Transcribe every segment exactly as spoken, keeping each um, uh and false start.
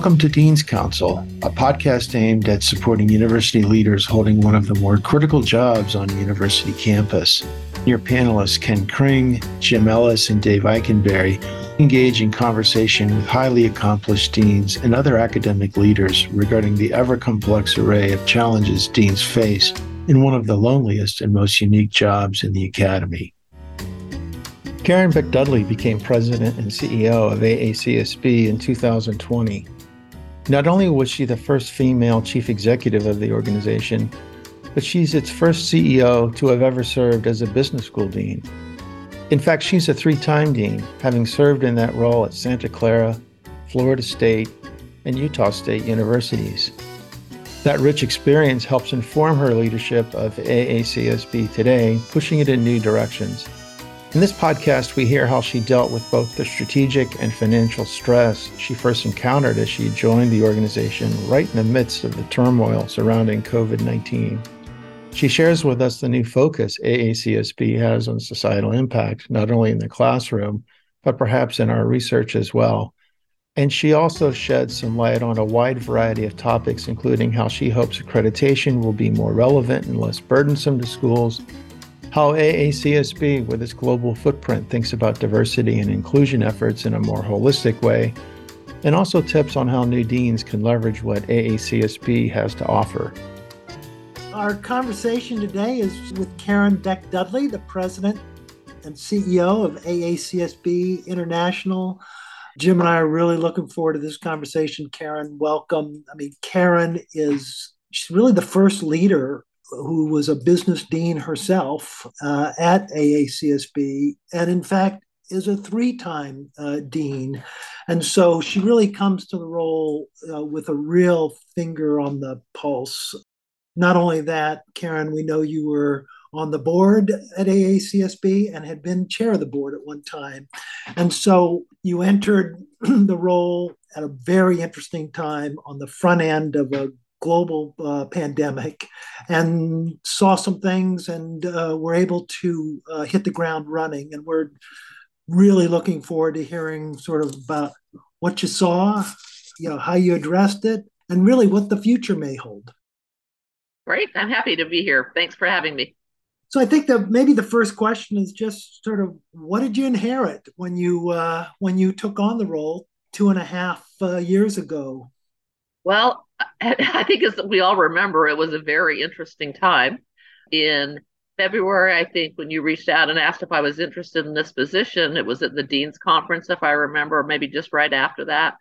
Welcome to Dean's Council, a podcast aimed at supporting university leaders holding one of the more critical jobs on university campus. Your panelists, Ken Kring, Jim Ellis, and Dave Eikenberry, engage in conversation with highly accomplished deans and other academic leaders regarding the ever-complex array of challenges deans face in one of the loneliest and most unique jobs in the academy. Caryn Beck-Dudley became president and C E O of A A C S B in two thousand twenty. Not only was she the first female chief executive of the organization, but she's its first C E O to have ever served as a business school dean. In fact, she's a three-time dean, having served in that role at Santa Clara, Florida State, and Utah State Universities. That rich experience helps inform her leadership of A A C S B today, pushing it in new directions. In this podcast, we hear how she dealt with both the strategic and financial stress she first encountered as she joined the organization right in the midst of the turmoil surrounding covid nineteen. She shares with us the new focus A A C S B has on societal impact, not only in the classroom, but perhaps in our research as well. And she also sheds some light on a wide variety of topics, including how she hopes accreditation will be more relevant and less burdensome to schools, how A A C S B, with its global footprint, thinks about diversity and inclusion efforts in a more holistic way, and also tips on how new deans can leverage what A A C S B has to offer. Our conversation today is with Caryn Beck-Dudley, the president and C E O of A A C S B International. Jim and I are really looking forward to this conversation. Caryn, welcome. I mean, Caryn is she's really the first leader who was a business dean herself uh, at A A C S B, and in fact is a three-time uh, dean. And so she really comes to the role uh, with a real finger on the pulse. Not only that, Caryn, we know you were on the board at A A C S B and had been chair of the board at one time. And so you entered the role at a very interesting time on the front end of a global uh, pandemic, and saw some things and uh, were able to uh, hit the ground running. And we're really looking forward to hearing sort of about what you saw, you know, how you addressed it, and really what the future may hold. Great. I'm happy to be here. Thanks for having me. So I think that maybe the first question is just sort of, what did you inherit when you uh, when you took on the role two and a half uh, years ago? Well, I think as we all remember, it was a very interesting time. In February, I think, when you reached out and asked if I was interested in this position, it was at the Dean's Conference, if I remember, or maybe just right after that.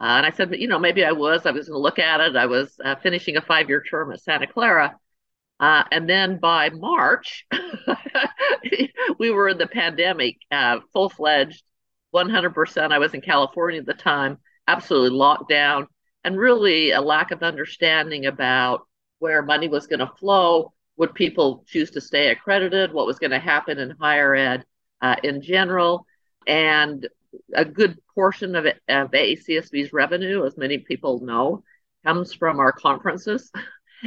Uh, and I said, you know, maybe I was. I was going to look at it. I was uh, finishing a five-year term at Santa Clara. Uh, and then by March, we were in the pandemic, uh, full-fledged, one hundred percent. I was in California at the time, absolutely locked down, and really a lack of understanding about where money was going to flow. Would people choose to stay accredited? What was going to happen in higher ed uh, in general? And a good portion of, it, of A A C S B's revenue, as many people know, comes from our conferences.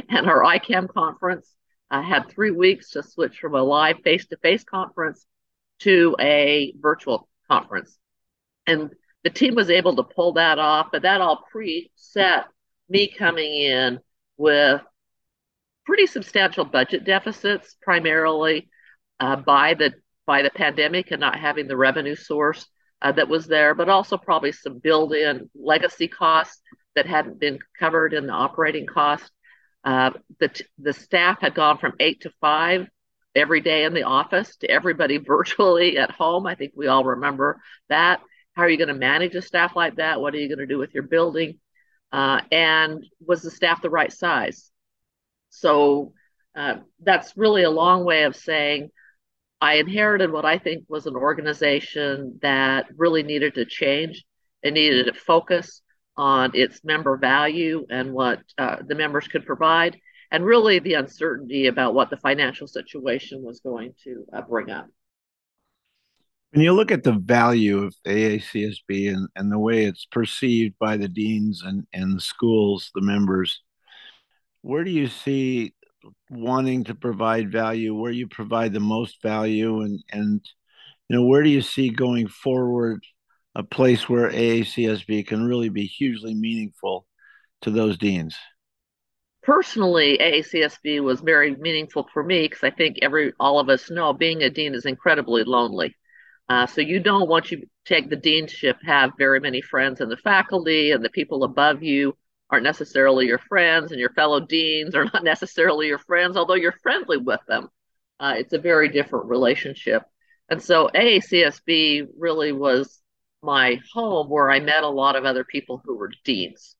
And our I CAM conference uh, had three weeks to switch from a live face-to-face conference to a virtual conference. And the team was able to pull that off, but that all preset me coming in with pretty substantial budget deficits, primarily uh, by the by the pandemic and not having the revenue source uh, that was there, but also probably some built-in legacy costs that hadn't been covered in the operating cost. Uh, the the staff had gone from eight to five every day in the office to everybody virtually at home. I think we all remember that. How are you going to manage a staff like that? What are you going to do with your building? Uh, and was the staff the right size? So uh, that's really a long way of saying I inherited what I think was an organization that really needed to change. It needed to focus on its member value and what uh, the members could provide, and really the uncertainty about what the financial situation was going to uh, bring up. When you look at the value of A A C S B and, and the way it's perceived by the deans and, and the schools, the members, where do you see wanting to provide value, where you provide the most value, and, and you know, where do you see going forward a place where A A C S B can really be hugely meaningful to those deans? Personally, A A C S B was very meaningful for me because I think every all of us know being a dean is incredibly lonely. Uh, so you don't, once you take the deanship, have very many friends in the faculty, and the people above you aren't necessarily your friends, and your fellow deans are not necessarily your friends, although you're friendly with them. Uh, it's a very different relationship. And so A A C S B really was my home where I met a lot of other people who were deans.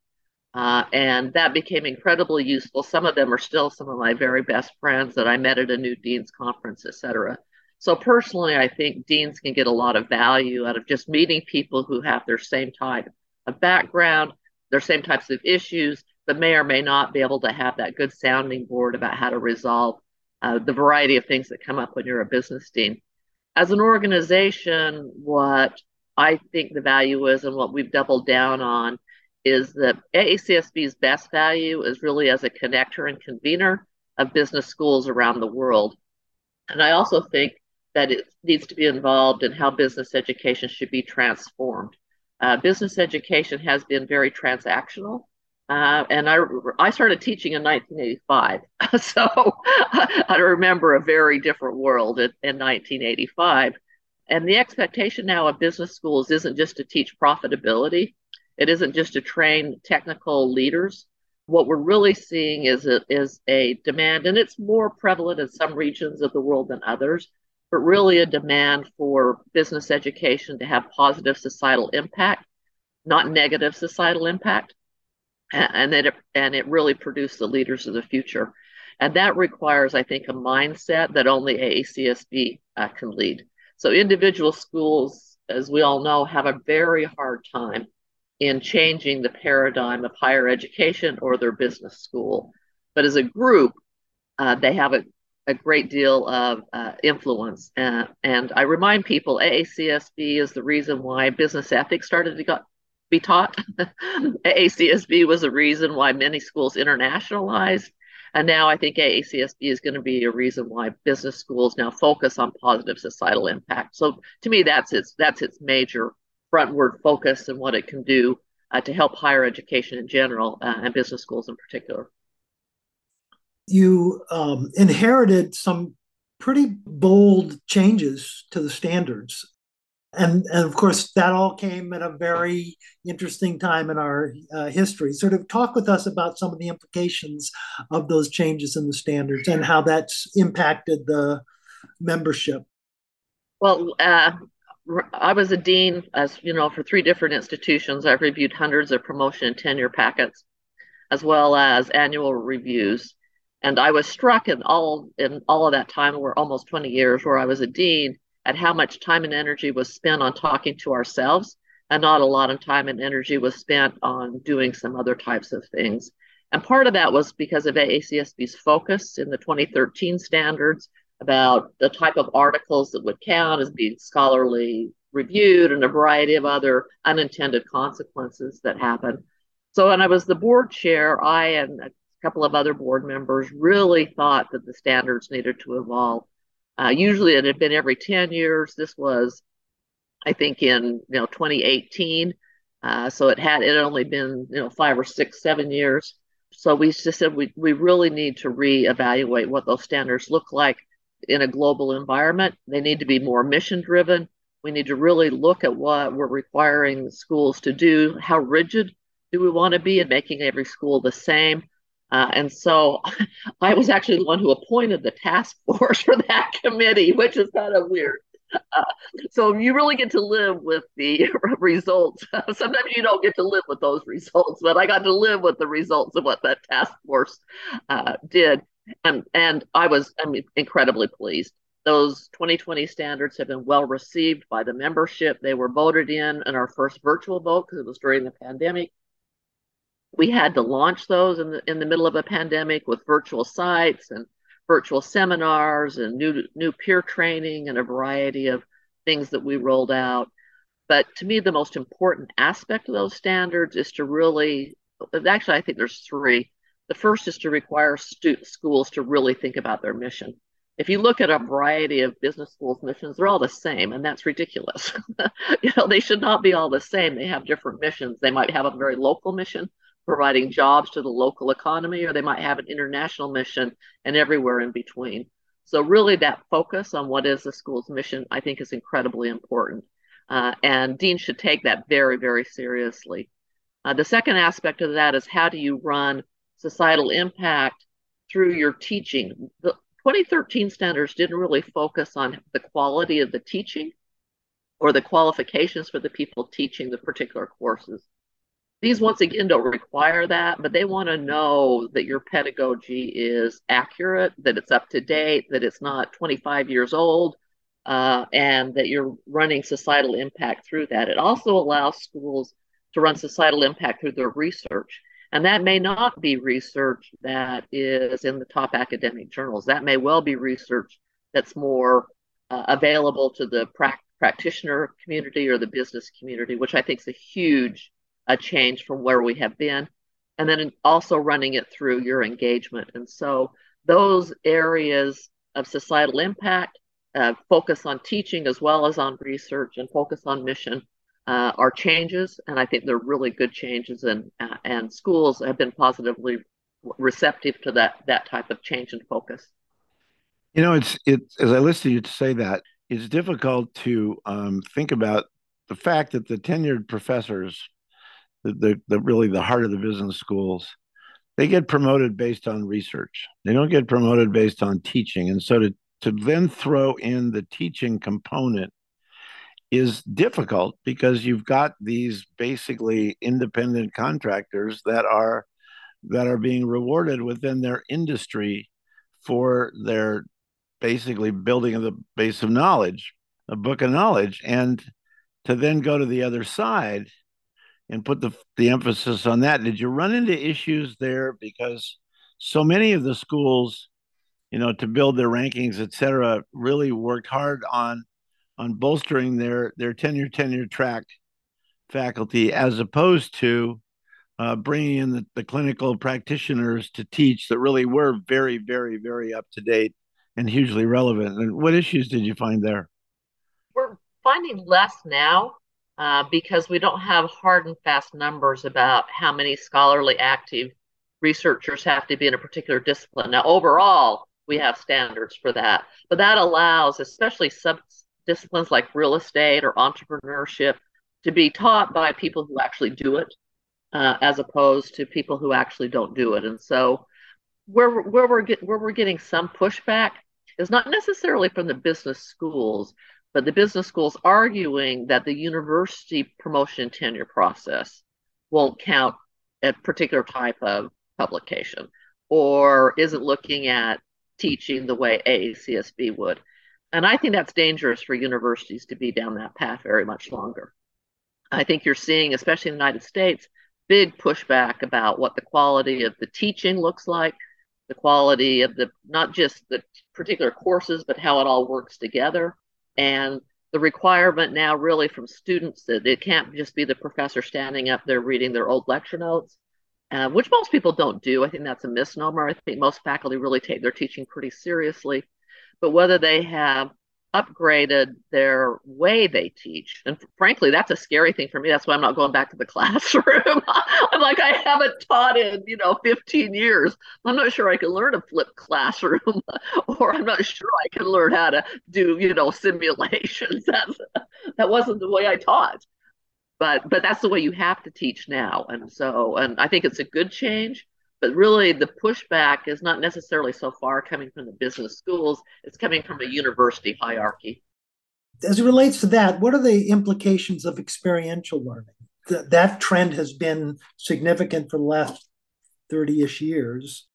Uh, and that became incredibly useful. Some of them are still some of my very best friends that I met at a new dean's conference, et cetera. So personally, I think deans can get a lot of value out of just meeting people who have their same type of background, their same types of issues, but may or may not be able to have that good sounding board about how to resolve uh, the variety of things that come up when you're a business dean. As an organization, what I think the value is and what we've doubled down on is that A A C S B's best value is really as a connector and convener of business schools around the world. And I also think that it needs to be involved in how business education should be transformed. Uh, business education has been very transactional. Uh, and I, I started teaching in nineteen eighty-five. So I remember a very different world in, in nineteen eighty-five. And the expectation now of business schools isn't just to teach profitability. It isn't just to train technical leaders. What we're really seeing is a, is a demand, and it's more prevalent in some regions of the world than others, but really a demand for business education to have positive societal impact, not negative societal impact, and that it, and it really produce the leaders of the future. And that requires, I think, a mindset that only A A C S B uh, can lead. So individual schools, as we all know, have a very hard time in changing the paradigm of higher education or their business school. But as a group, uh, they have a, a great deal of uh, influence. Uh, and I remind people A A C S B is the reason why business ethics started to go, be taught. A A C S B was the reason why many schools internationalized. And now I think A A C S B is going to be a reason why business schools now focus on positive societal impact. So to me, that's its, that's its major frontward focus and what it can do uh, to help higher education in general uh, and business schools in particular. You um, inherited some pretty bold changes to the standards. And, and of course, that all came at a very interesting time in our uh, history. Sort of talk with us about some of the implications of those changes in the standards and how that's impacted the membership. Well, uh, I was a dean, as you know, for three different institutions. I've reviewed hundreds of promotion and tenure packets, as well as annual reviews. And I was struck in all in all of that time, where almost twenty years, where I was a dean, at how much time and energy was spent on talking to ourselves, and not a lot of time and energy was spent on doing some other types of things. And part of that was because of A A C S B's focus in the twenty thirteen standards about the type of articles that would count as being scholarly reviewed and a variety of other unintended consequences that happened. So, and I was the board chair, I and a couple of other board members really thought that the standards needed to evolve. Uh, usually it had been every ten years. This was, I think, in you know twenty eighteen. Uh, so it had it had only been you know five or six, seven years. So we just said we we really need to reevaluate what those standards look like in a global environment. They need to be more mission driven. We need to really look at what we're requiring schools to do. How rigid do we want to be in making every school the same? Uh, and so I was actually the one who appointed the task force for that committee, which is kind of weird. Uh, so you really get to live with the results. Sometimes you don't get to live with those results, but I got to live with the results of what that task force uh, did. And, and I was I mean, incredibly pleased. Those twenty twenty standards have been well received by the membership. They were voted in in our first virtual vote because it was during the pandemic. We had to launch those in the, in the middle of a pandemic with virtual sites and virtual seminars and new, new peer training and a variety of things that we rolled out. But to me, the most important aspect of those standards is to really, actually, I think there's three. The first is to require stu- schools to really think about their mission. If you look at a variety of business schools' missions, they're all the same, and that's ridiculous. You know, they should not be all the same. They have different missions. They might have a very local mission, providing jobs to the local economy, or they might have an international mission and everywhere in between. So really that focus on what is the school's mission, I think, is incredibly important. Uh, and deans should take that very, very seriously. Uh, the second aspect of that is, how do you run societal impact through your teaching? The twenty thirteen standards didn't really focus on the quality of the teaching or the qualifications for the people teaching the particular courses. These, once again, don't require that, but they want to know that your pedagogy is accurate, that it's up to date, that it's not twenty-five years old, uh, and that you're running societal impact through that. It also allows schools to run societal impact through their research. And that may not be research that is in the top academic journals. That may well be research that's more uh, available to the pra- practitioner community or the business community, which I think is a huge a change from where we have been. And then also running it through your engagement. And so those areas of societal impact, uh, focus on teaching as well as on research, and focus on mission, uh, are changes. And I think they're really good changes, and uh, and schools have been positively receptive to that that type of change and focus. You know, it's, it's as I listen to you to say that, it's difficult to um, think about the fact that the tenured professors, The, the, the really the heart of the business schools, they get promoted based on research. They don't get promoted based on teaching. And so to, to then throw in the teaching component is difficult, because you've got these basically independent contractors that are that are being rewarded within their industry for their basically building of the base of knowledge, a book of knowledge. And to then go to the other side and put the the emphasis on that. Did you run into issues there? Because so many of the schools, you know, to build their rankings, et cetera, really worked hard on on bolstering their their tenure tenure track faculty, as opposed to uh, bringing in the, the clinical practitioners to teach that really were very, very, very up to date and hugely relevant. And what issues did you find there? We're finding less now. Uh, because we don't have hard and fast numbers about how many scholarly active researchers have to be in a particular discipline. Now, overall, we have standards for that, but that allows especially sub-disciplines like real estate or entrepreneurship to be taught by people who actually do it, uh, as opposed to people who actually don't do it. And so where, where, we're get, where we're getting some pushback is not necessarily from the business schools, but the business schools arguing that the university promotion and tenure process won't count a particular type of publication, or isn't looking at teaching the way A A C S B would. And I think that's dangerous for universities to be down that path very much longer. I think you're seeing, especially in the United States, big pushback about what the quality of the teaching looks like, the quality of the, not just the particular courses, but how it all works together. And the requirement now really from students that it can't just be the professor standing up there reading their old lecture notes, uh, which most people don't do. I think that's a misnomer. I think most faculty really take their teaching pretty seriously. But whether they have upgraded their way they teach, and frankly, that's a scary thing for me. That's why I'm not going back to the classroom. I'm like, I haven't taught in, you know, fifteen years. I'm not sure I can learn a flipped classroom, or I'm not sure I can learn how to do, you know, simulations. That's, that wasn't the way I taught, but, but that's the way you have to teach now. And so, and I think it's a good change. But really, the pushback is not necessarily so far coming from the business schools. It's coming from a university hierarchy. As it relates to that, what are the implications of experiential learning? Th- that trend has been significant for the last thirty-ish years.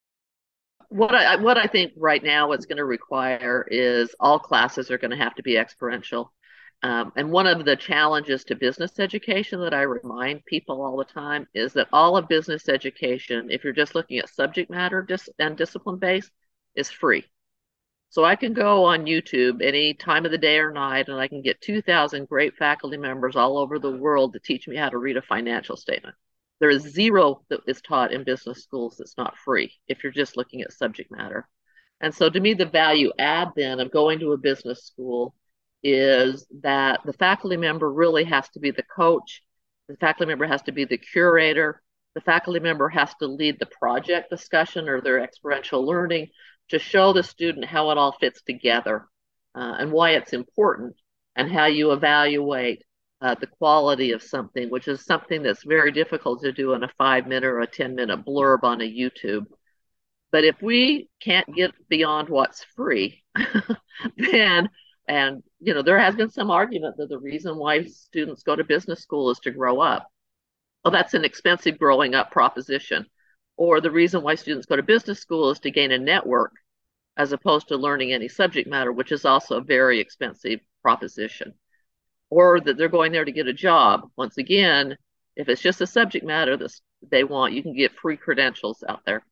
What I, what I think right now it's going to require is all classes are going to have to be experiential. Um, and one of the challenges to business education that I remind people all the time is that all of business education, if you're just looking at subject matter dis- and discipline-based, is free. So I can go on YouTube any time of the day or night, and I can get two thousand great faculty members all over the world to teach me how to read a financial statement. There is zero that is taught in business schools that's not free if you're just looking at subject matter. And so to me, the value add then of going to a business school is that the faculty member really has to be the coach. The faculty member has to be the curator. The faculty member has to lead the project discussion or their experiential learning to show the student how it all fits together uh, and why it's important and how you evaluate uh, the quality of something, which is something that's very difficult to do in a five-minute or a ten-minute blurb on a YouTube. But if we can't get beyond what's free, then, and, you know, there has been some argument that the reason why students go to business school is to grow up. Well, that's an expensive growing up proposition. Or the reason why students go to business school is to gain a network as opposed to learning any subject matter, which is also a very expensive proposition. Or that they're going there to get a job. Once again, if it's just a subject matter that they want, you can get free credentials out there.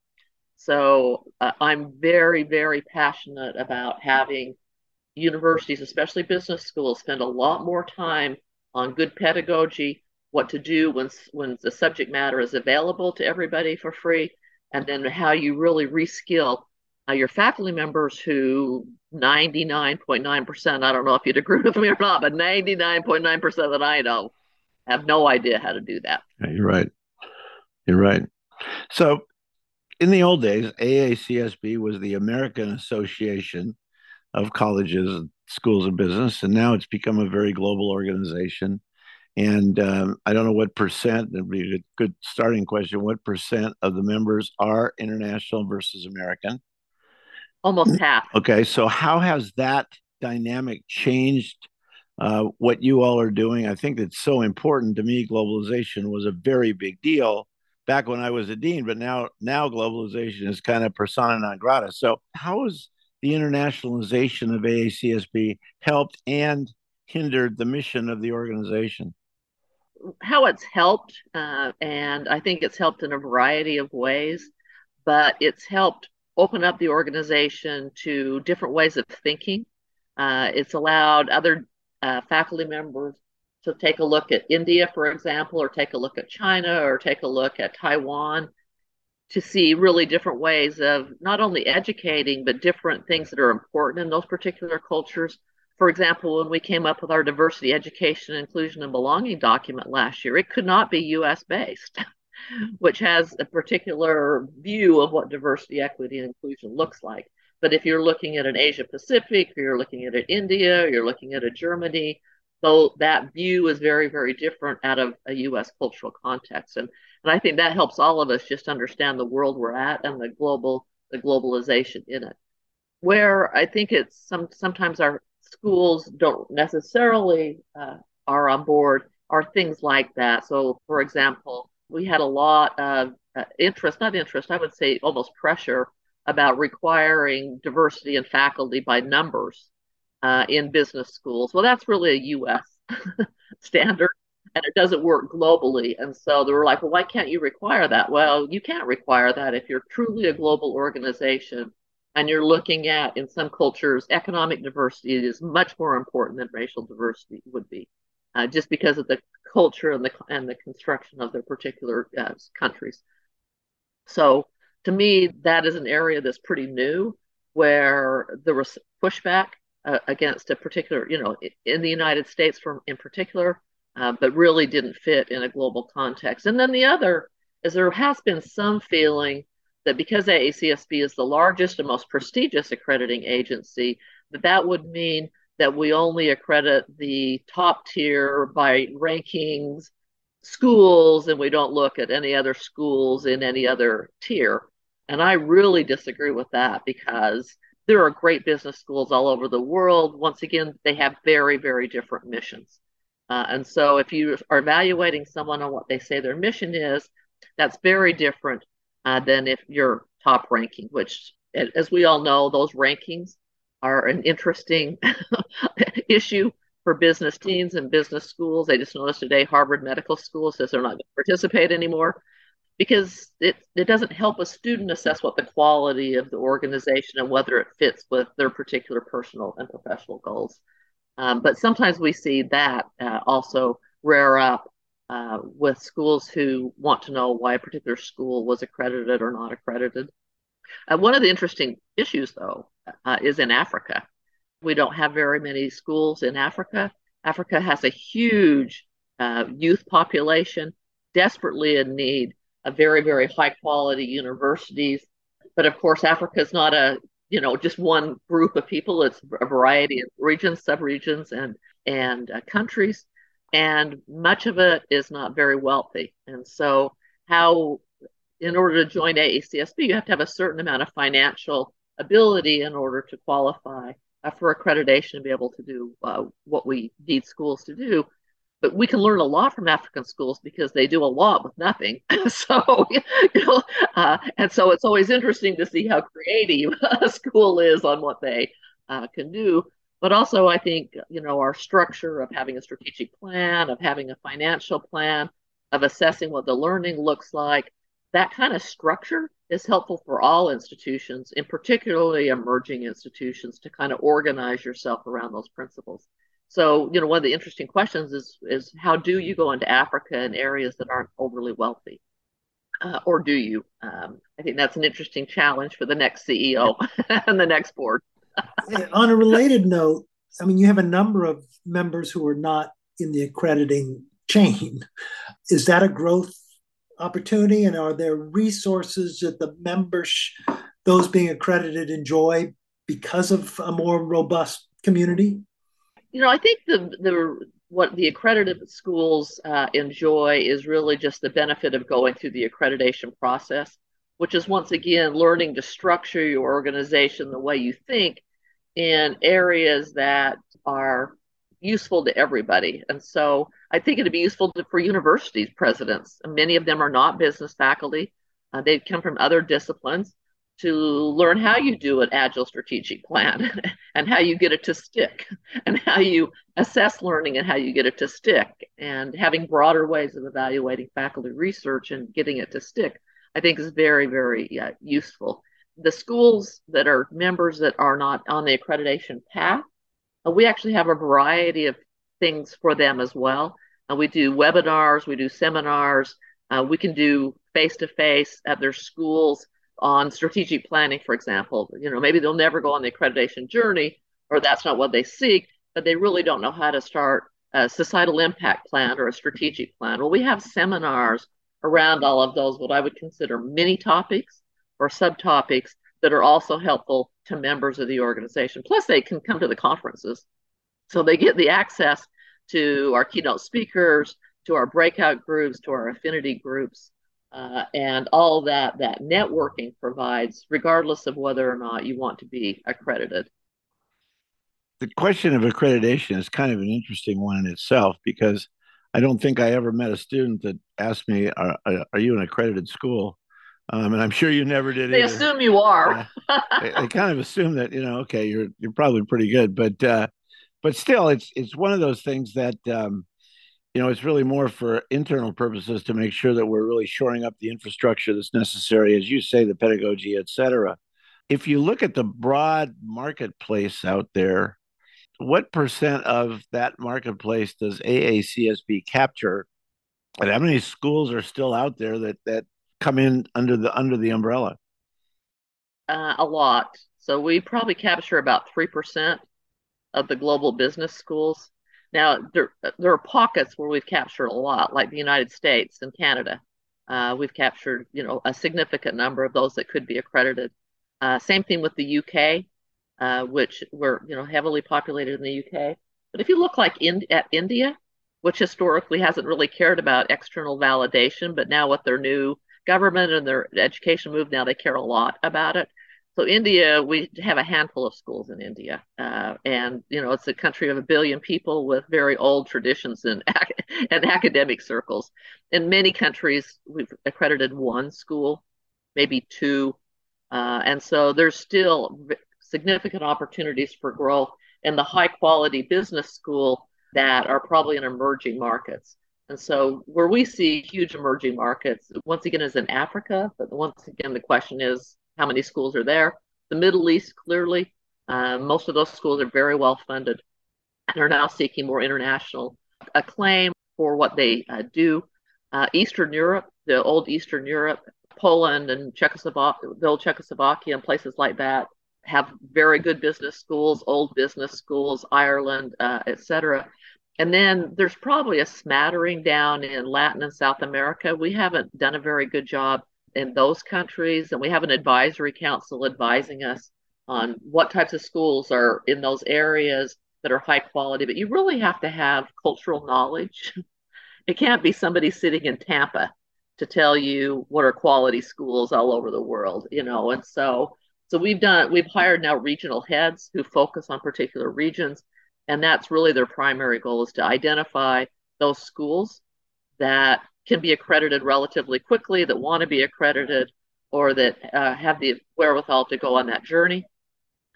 So uh, I'm very, very passionate about having universities, especially business schools, spend a lot more time on good pedagogy, what to do when, when the subject matter is available to everybody for free, and then how you really reskill uh, your faculty members who ninety-nine point nine percent, I don't know if you'd agree with me or not, but ninety-nine point nine percent that I know have no idea how to do that. Yeah, you're right. You're right. So in the old days, A A C S B was the American Association of Colleges and Schools of Business, and now it's become a very global organization. And um, I don't know what percent, that'd be a good starting question, what percent of the members are international versus American? Almost half. Okay, so how has that dynamic changed uh, what you all are doing? I think it's so important to me. Globalization was a very big deal back when I was a dean, but now, now globalization is kind of persona non grata. So how has the internationalization of A A C S B helped and hindered the mission of the organization? How it's helped, uh, and I think it's helped in a variety of ways, but it's helped open up the organization to different ways of thinking. Uh, it's allowed other uh, faculty members to take a look at India, for example, or take a look at China, or take a look at Taiwan, to see really different ways of not only educating, but different things that are important in those particular cultures. For example, when we came up with our diversity, education, inclusion, and belonging document last year, it could not be U S based, which has a particular view of what diversity, equity, and inclusion looks like. But if you're looking at an Asia Pacific, or you're looking at an India, or you're looking at a Germany, though that view is very, very different out of a U S cultural context. And, and I think that helps all of us just understand the world we're at and the global, the globalization in it. Where I think it's some sometimes our schools don't necessarily uh, are on board are things like that. So, for example, we had a lot of uh, interest, not interest, I would say almost pressure about requiring diversity in faculty by numbers uh, in business schools. Well, that's really a U S standard, and it doesn't work globally. And so they were like, well, why can't you require that? Well, you can't require that if you're truly a global organization. And you're looking at, in some cultures, economic diversity is much more important than racial diversity would be, uh, just because of the culture and the and the construction of their particular uh, countries. So to me, that is an area that's pretty new, where there was pushback uh, against a particular, you know, in the United States from in particular, uh, but really didn't fit in a global context. And then the other is there has been some feeling that because A A C S B is the largest and most prestigious accrediting agency, that that would mean that we only accredit the top tier by rankings schools, and we don't look at any other schools in any other tier. And I really disagree with that, because there are great business schools all over the world. Once again, they have very, very different missions. Uh, and so if you are evaluating someone on what they say their mission is, that's very different Uh, than if you're top ranking, which, as we all know, those rankings are an interesting issue for business teams and business schools. I just noticed today Harvard Medical School says they're not going to participate anymore, because it, it doesn't help a student assess what the quality of the organization and whether it fits with their particular personal and professional goals. Um, but sometimes we see that uh, also rear up Uh, with schools who want to know why a particular school was accredited or not accredited. Uh, one of the interesting issues, though, uh, is in Africa. We don't have very many schools in Africa. Africa has a huge uh, youth population, desperately in need of very, very high quality universities. But of course, Africa is not a, you know, just one group of people. It's a variety of regions, subregions, and and uh, countries, and much of it is not very wealthy. And so, how, in order to join A A C S B, you have to have a certain amount of financial ability in order to qualify uh, for accreditation and be able to do uh, what we need schools to do. But we can learn a lot from African schools because they do a lot with nothing. So, you know, uh, and so it's always interesting to see how creative a school is on what they uh, can do. But also, I think, you know, our structure of having a strategic plan, of having a financial plan, of assessing what the learning looks like, that kind of structure is helpful for all institutions, and particularly emerging institutions, to kind of organize yourself around those principles. So, you know, one of the interesting questions is, is how do you go into Africa in areas that aren't overly wealthy? Uh, or do you? Um, I think that's an interesting challenge for the next C E O and the next board. On a related note, I mean, you have a number of members who are not in the accrediting chain. Is that a growth opportunity? And are there resources that the members, those being accredited, enjoy because of a more robust community? You know, I think the the what the accredited schools uh, enjoy is really just the benefit of going through the accreditation process, which is, once again, learning to structure your organization the way you think in areas that are useful to everybody. And so I think it'd be useful to, for universities presidents. Many of them are not business faculty. Uh, they come from other disciplines, to learn how you do an agile strategic plan and how you get it to stick, and how you assess learning and how you get it to stick, and having broader ways of evaluating faculty research and getting it to stick, I think is very, very uh, useful. The schools that are members that are not on the accreditation path, uh, we actually have a variety of things for them as well. Uh, we do webinars, we do seminars, uh, we can do face-to-face at their schools on strategic planning, for example. You know, maybe they'll never go on the accreditation journey, or that's not what they seek, but they really don't know how to start a societal impact plan or a strategic plan. Well, we have seminars around all of those, what I would consider mini topics or subtopics, that are also helpful to members of the organization. Plus, they can come to the conferences. So they get the access to our keynote speakers, to our breakout groups, to our affinity groups, Uh, and all that that networking provides, regardless of whether or not you want to be accredited. The question of accreditation is kind of an interesting one in itself, because I don't think I ever met a student that asked me, are, are you an accredited school? Um, and I'm sure you never did. They either. Assume you are. uh, they, they kind of assume that, you know, okay, you're you're probably pretty good. But uh, but still, it's it's one of those things that um, you know, it's really more for internal purposes to make sure that we're really shoring up the infrastructure that's necessary, as you say, the pedagogy, et cetera. If you look at the broad marketplace out there, what percent of that marketplace does A A C S B capture? And how many schools are still out there that that come in under the under the umbrella? Uh, a lot. So we probably capture about three percent of the global business schools. Now, there, there are pockets where we've captured a lot, like the United States and Canada. Uh, we've captured, you know, a significant number of those that could be accredited. Uh, same thing with the U K, uh, which were, you know, heavily populated in the U K. But if you look like in, at India, which historically hasn't really cared about external validation, but now with their new government and their education move, now they care a lot about it. So India, we have a handful of schools in India, uh, and, you know, it's a country of a billion people with very old traditions in, in academic circles. In many countries, we've accredited one school, maybe two, uh, and so there's still significant opportunities for growth in the high-quality business school that are probably in emerging markets. And so where we see huge emerging markets, once again, is in Africa, but once again, the question is, how many schools are there? The Middle East, clearly, uh, most of those schools are very well funded and are now seeking more international acclaim for what they uh, do. Uh, Eastern Europe, the old Eastern Europe Poland and Czechoslovakia, the old Czechoslovakia and places like that have very good business schools, old business schools, Ireland, uh, et cetera. And then there's probably a smattering down in Latin and South America. We haven't done a very good job in those countries, and we have an advisory council advising us on what types of schools are in those areas that are high quality. But you really have to have cultural knowledge. It can't be somebody sitting in Tampa to tell you what are quality schools all over the world, you know. And so so we've done we've hired now regional heads who focus on particular regions, and that's really their primary goal, is to identify those schools that can be accredited relatively quickly, that want to be accredited, or that uh, have the wherewithal to go on that journey,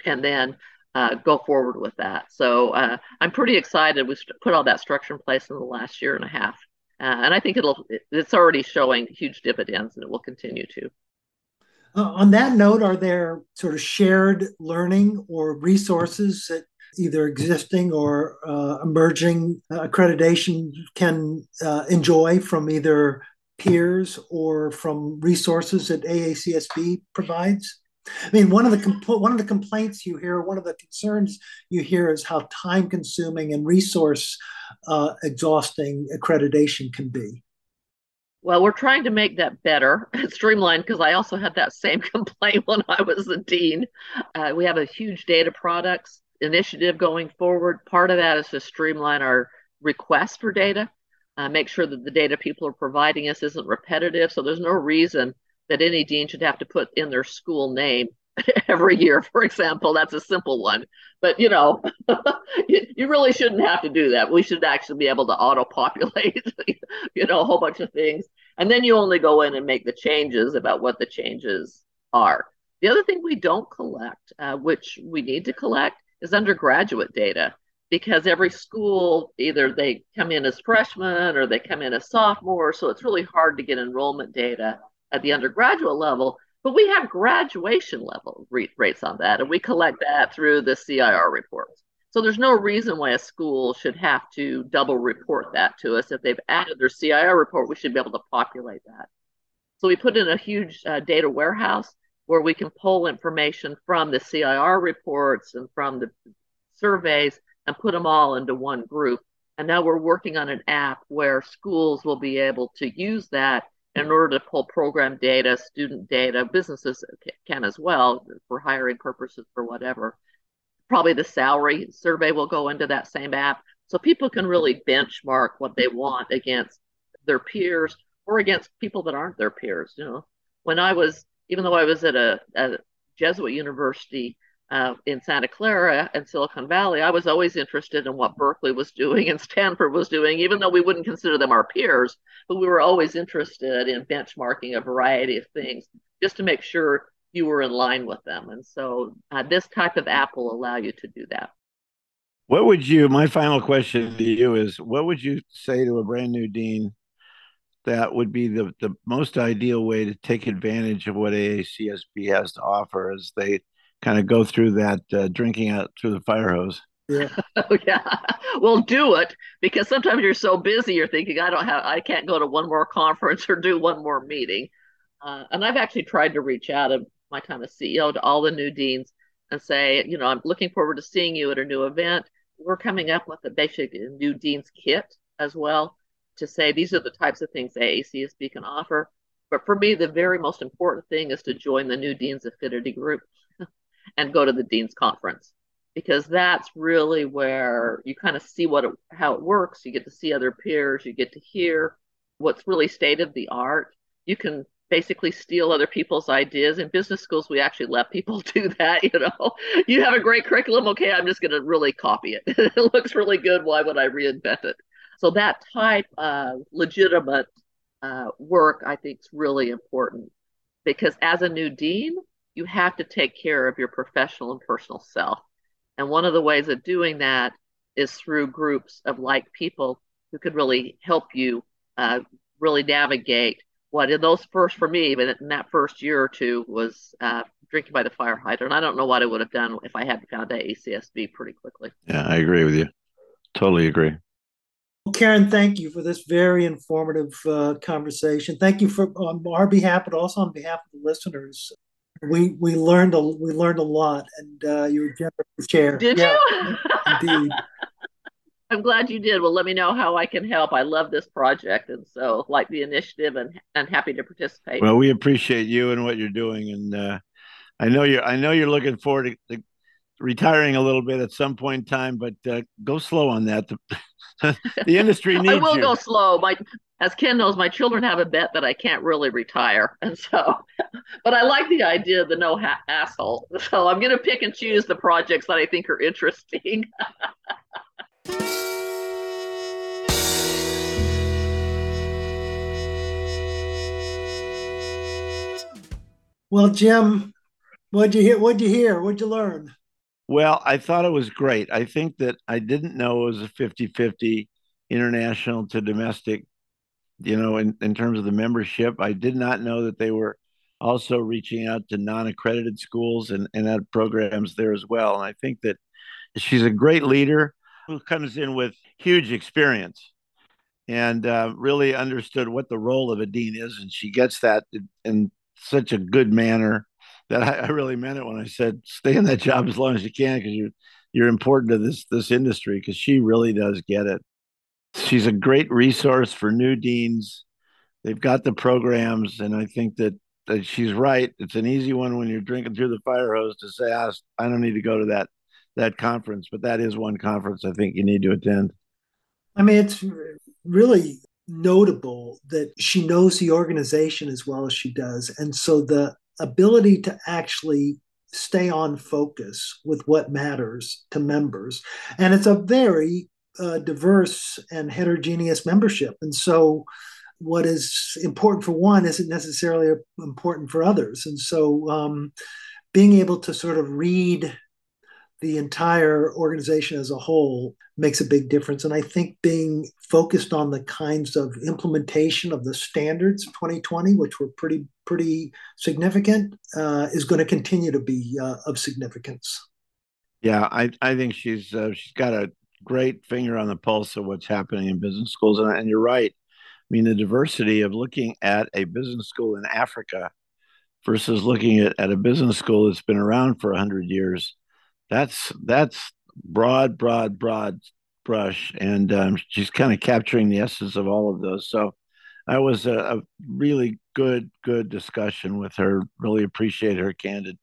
and then uh, go forward with that. So uh, I'm pretty excited. We've put all that structure in place in the last year and a half. Uh, and I think it'll it's already showing huge dividends, and it will continue to. Uh, on that note, are there sort of shared learning or resources that either existing or uh, emerging accreditation can uh, enjoy from either peers or from resources that A A C S B provides? I mean, one of the compl- one of the complaints you hear, one of the concerns you hear, is how time-consuming and resource-exhausting uh, accreditation can be. Well, we're trying to make that better, streamlined, because I also had that same complaint when I was the dean. Uh, we have a huge data products initiative going forward. Part of that is to streamline our requests for data, uh, make sure that the data people are providing us isn't repetitive. So there's no reason that any dean should have to put in their school name every year, for example. That's a simple one. But, you know, you, you really shouldn't have to do that. We should actually be able to auto-populate, you know, a whole bunch of things. And then you only go in and make the changes about what the changes are. The other thing we don't collect, uh, which we need to collect, is undergraduate data. Because every school, either they come in as freshmen or they come in as sophomores, so it's really hard to get enrollment data at the undergraduate level, but we have graduation level rates on that, and we collect that through the C I R reports. So there's no reason why a school should have to double report that to us. If they've added their C I R report, we should be able to populate that. So we put in a huge uh, data warehouse where we can pull information from the C I R reports and from the surveys and put them all into one group. And now we're working on an app where schools will be able to use that in order to pull program data, student data. Businesses can as well for hiring purposes, for whatever. Probably the salary survey will go into that same app. So people can really benchmark what they want against their peers or against people that aren't their peers. You know, when I was, even though I was at a, a Jesuit university uh, in Santa Clara and Silicon Valley, I was always interested in what Berkeley was doing and Stanford was doing, even though we wouldn't consider them our peers. But we were always interested in benchmarking a variety of things just to make sure you were in line with them. And so uh, this type of app will allow you to do that. What would you, my final question to you is, what would you say to a brand new dean that would be the, the most ideal way to take advantage of what A A C S B has to offer as they kind of go through that uh, drinking out through the fire hose? Yeah. Oh, yeah. Well, do it, because sometimes you're so busy, you're thinking, I don't have, I can't go to one more conference or do one more meeting. Uh, and I've actually tried to reach out in my time as C E O to all the new deans and say, you know, I'm looking forward to seeing you at a new event. We're coming up with a basic new dean's kit as well, to say these are the types of things A A C S B can offer. But for me, the very most important thing is to join the new dean's affinity group and go to the dean's conference. Because that's really where you kind of see what it, how it works. You get to see other peers. You get to hear what's really state of the art. You can basically steal other people's ideas. In business schools, we actually let people do that, you know. You have a great curriculum. Okay, I'm just going to really copy it. It looks really good. Why would I reinvent it? So that type of legitimate uh, work, I think, is really important. Because as a new dean, you have to take care of your professional and personal self. And one of the ways of doing that is through groups of like people who could really help you uh, really navigate what in those first, for me, even in that first year or two, was uh, drinking by the fire hydrant. I don't know what I would have done if I hadn't found A A C S B pretty quickly. Yeah, I agree with you. Totally agree. Well, Caryn, thank you for this very informative uh, conversation. Thank you for on our behalf, but also on behalf of the listeners. We we learned a we learned a lot, and uh, you were generous to share. Did yeah, you? Indeed. I'm glad you did. Well, let me know how I can help. I love this project, and so like the initiative, and and happy to participate. Well, we appreciate you and what you're doing, and uh, I know you're I know you're looking forward to, to retiring a little bit at some point in time, but uh, go slow on that. The, the industry needs you. I will you. go slow. My As Ken knows, my children have a bet that I can't really retire. And so, but I like the idea of the no ha- asshole. So I'm going to pick and choose the projects that I think are interesting. Well, Jim, what'd you hear? What'd you hear? What'd you learn? Well, I thought it was great. I think that I didn't know it was a fifty-fifty international to domestic. You know, in, in terms of the membership, I did not know that they were also reaching out to non-accredited schools and, and had programs there as well. And I think that she's a great leader who comes in with huge experience and uh, really understood what the role of a dean is. And she gets that in such a good manner that I, I really meant it when I said, stay in that job as long as you can, because you, you're important to this, this industry, because she really does get it. She's a great resource for new deans. They've got the programs, and I think that, that she's right. It's an easy one when you're drinking through the fire hose to say, oh, I don't need to go to that that conference, but that is one conference I think you need to attend. I mean, it's really notable that she knows the organization as well as she does. And so the ability to actually stay on focus with what matters to members. And it's a very Uh, diverse and heterogeneous membership. And so what is important for one isn't necessarily important for others. And so um, being able to sort of read the entire organization as a whole makes a big difference. And I think being focused on the kinds of implementation of the standards of twenty twenty, which were pretty, pretty significant, uh, is going to continue to be uh, of significance. Yeah, I, I think she's uh, she's got a great finger on the pulse of what's happening in business schools. And, and you're right. I mean, the diversity of looking at a business school in Africa versus looking at, at a business school that's been around for one hundred years, that's that's broad, broad, broad brush. And um, she's kind of capturing the essence of all of those. So that was a, a really good, good discussion with her. Really appreciate her candid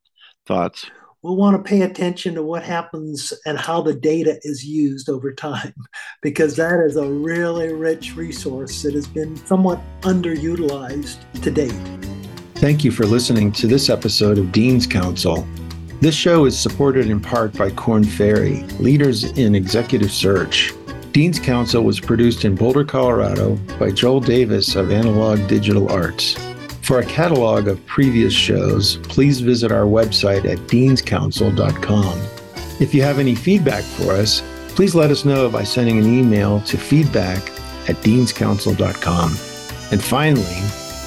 thoughts. We'll want to pay attention to what happens and how the data is used over time, because that is a really rich resource that has been somewhat underutilized to date. Thank you for listening to this episode of Dean's Council. This show is supported in part by Korn Ferry, leaders in executive search. Dean's Council was produced in Boulder, Colorado by Joel Davis of Analog Digital Arts. For a catalog of previous shows, please visit our website at deans council dot com. If you have any feedback for us, please let us know by sending an email to feedback at deans council dot com. And finally,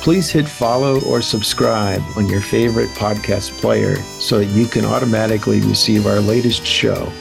please hit follow or subscribe on your favorite podcast player so that you can automatically receive our latest show.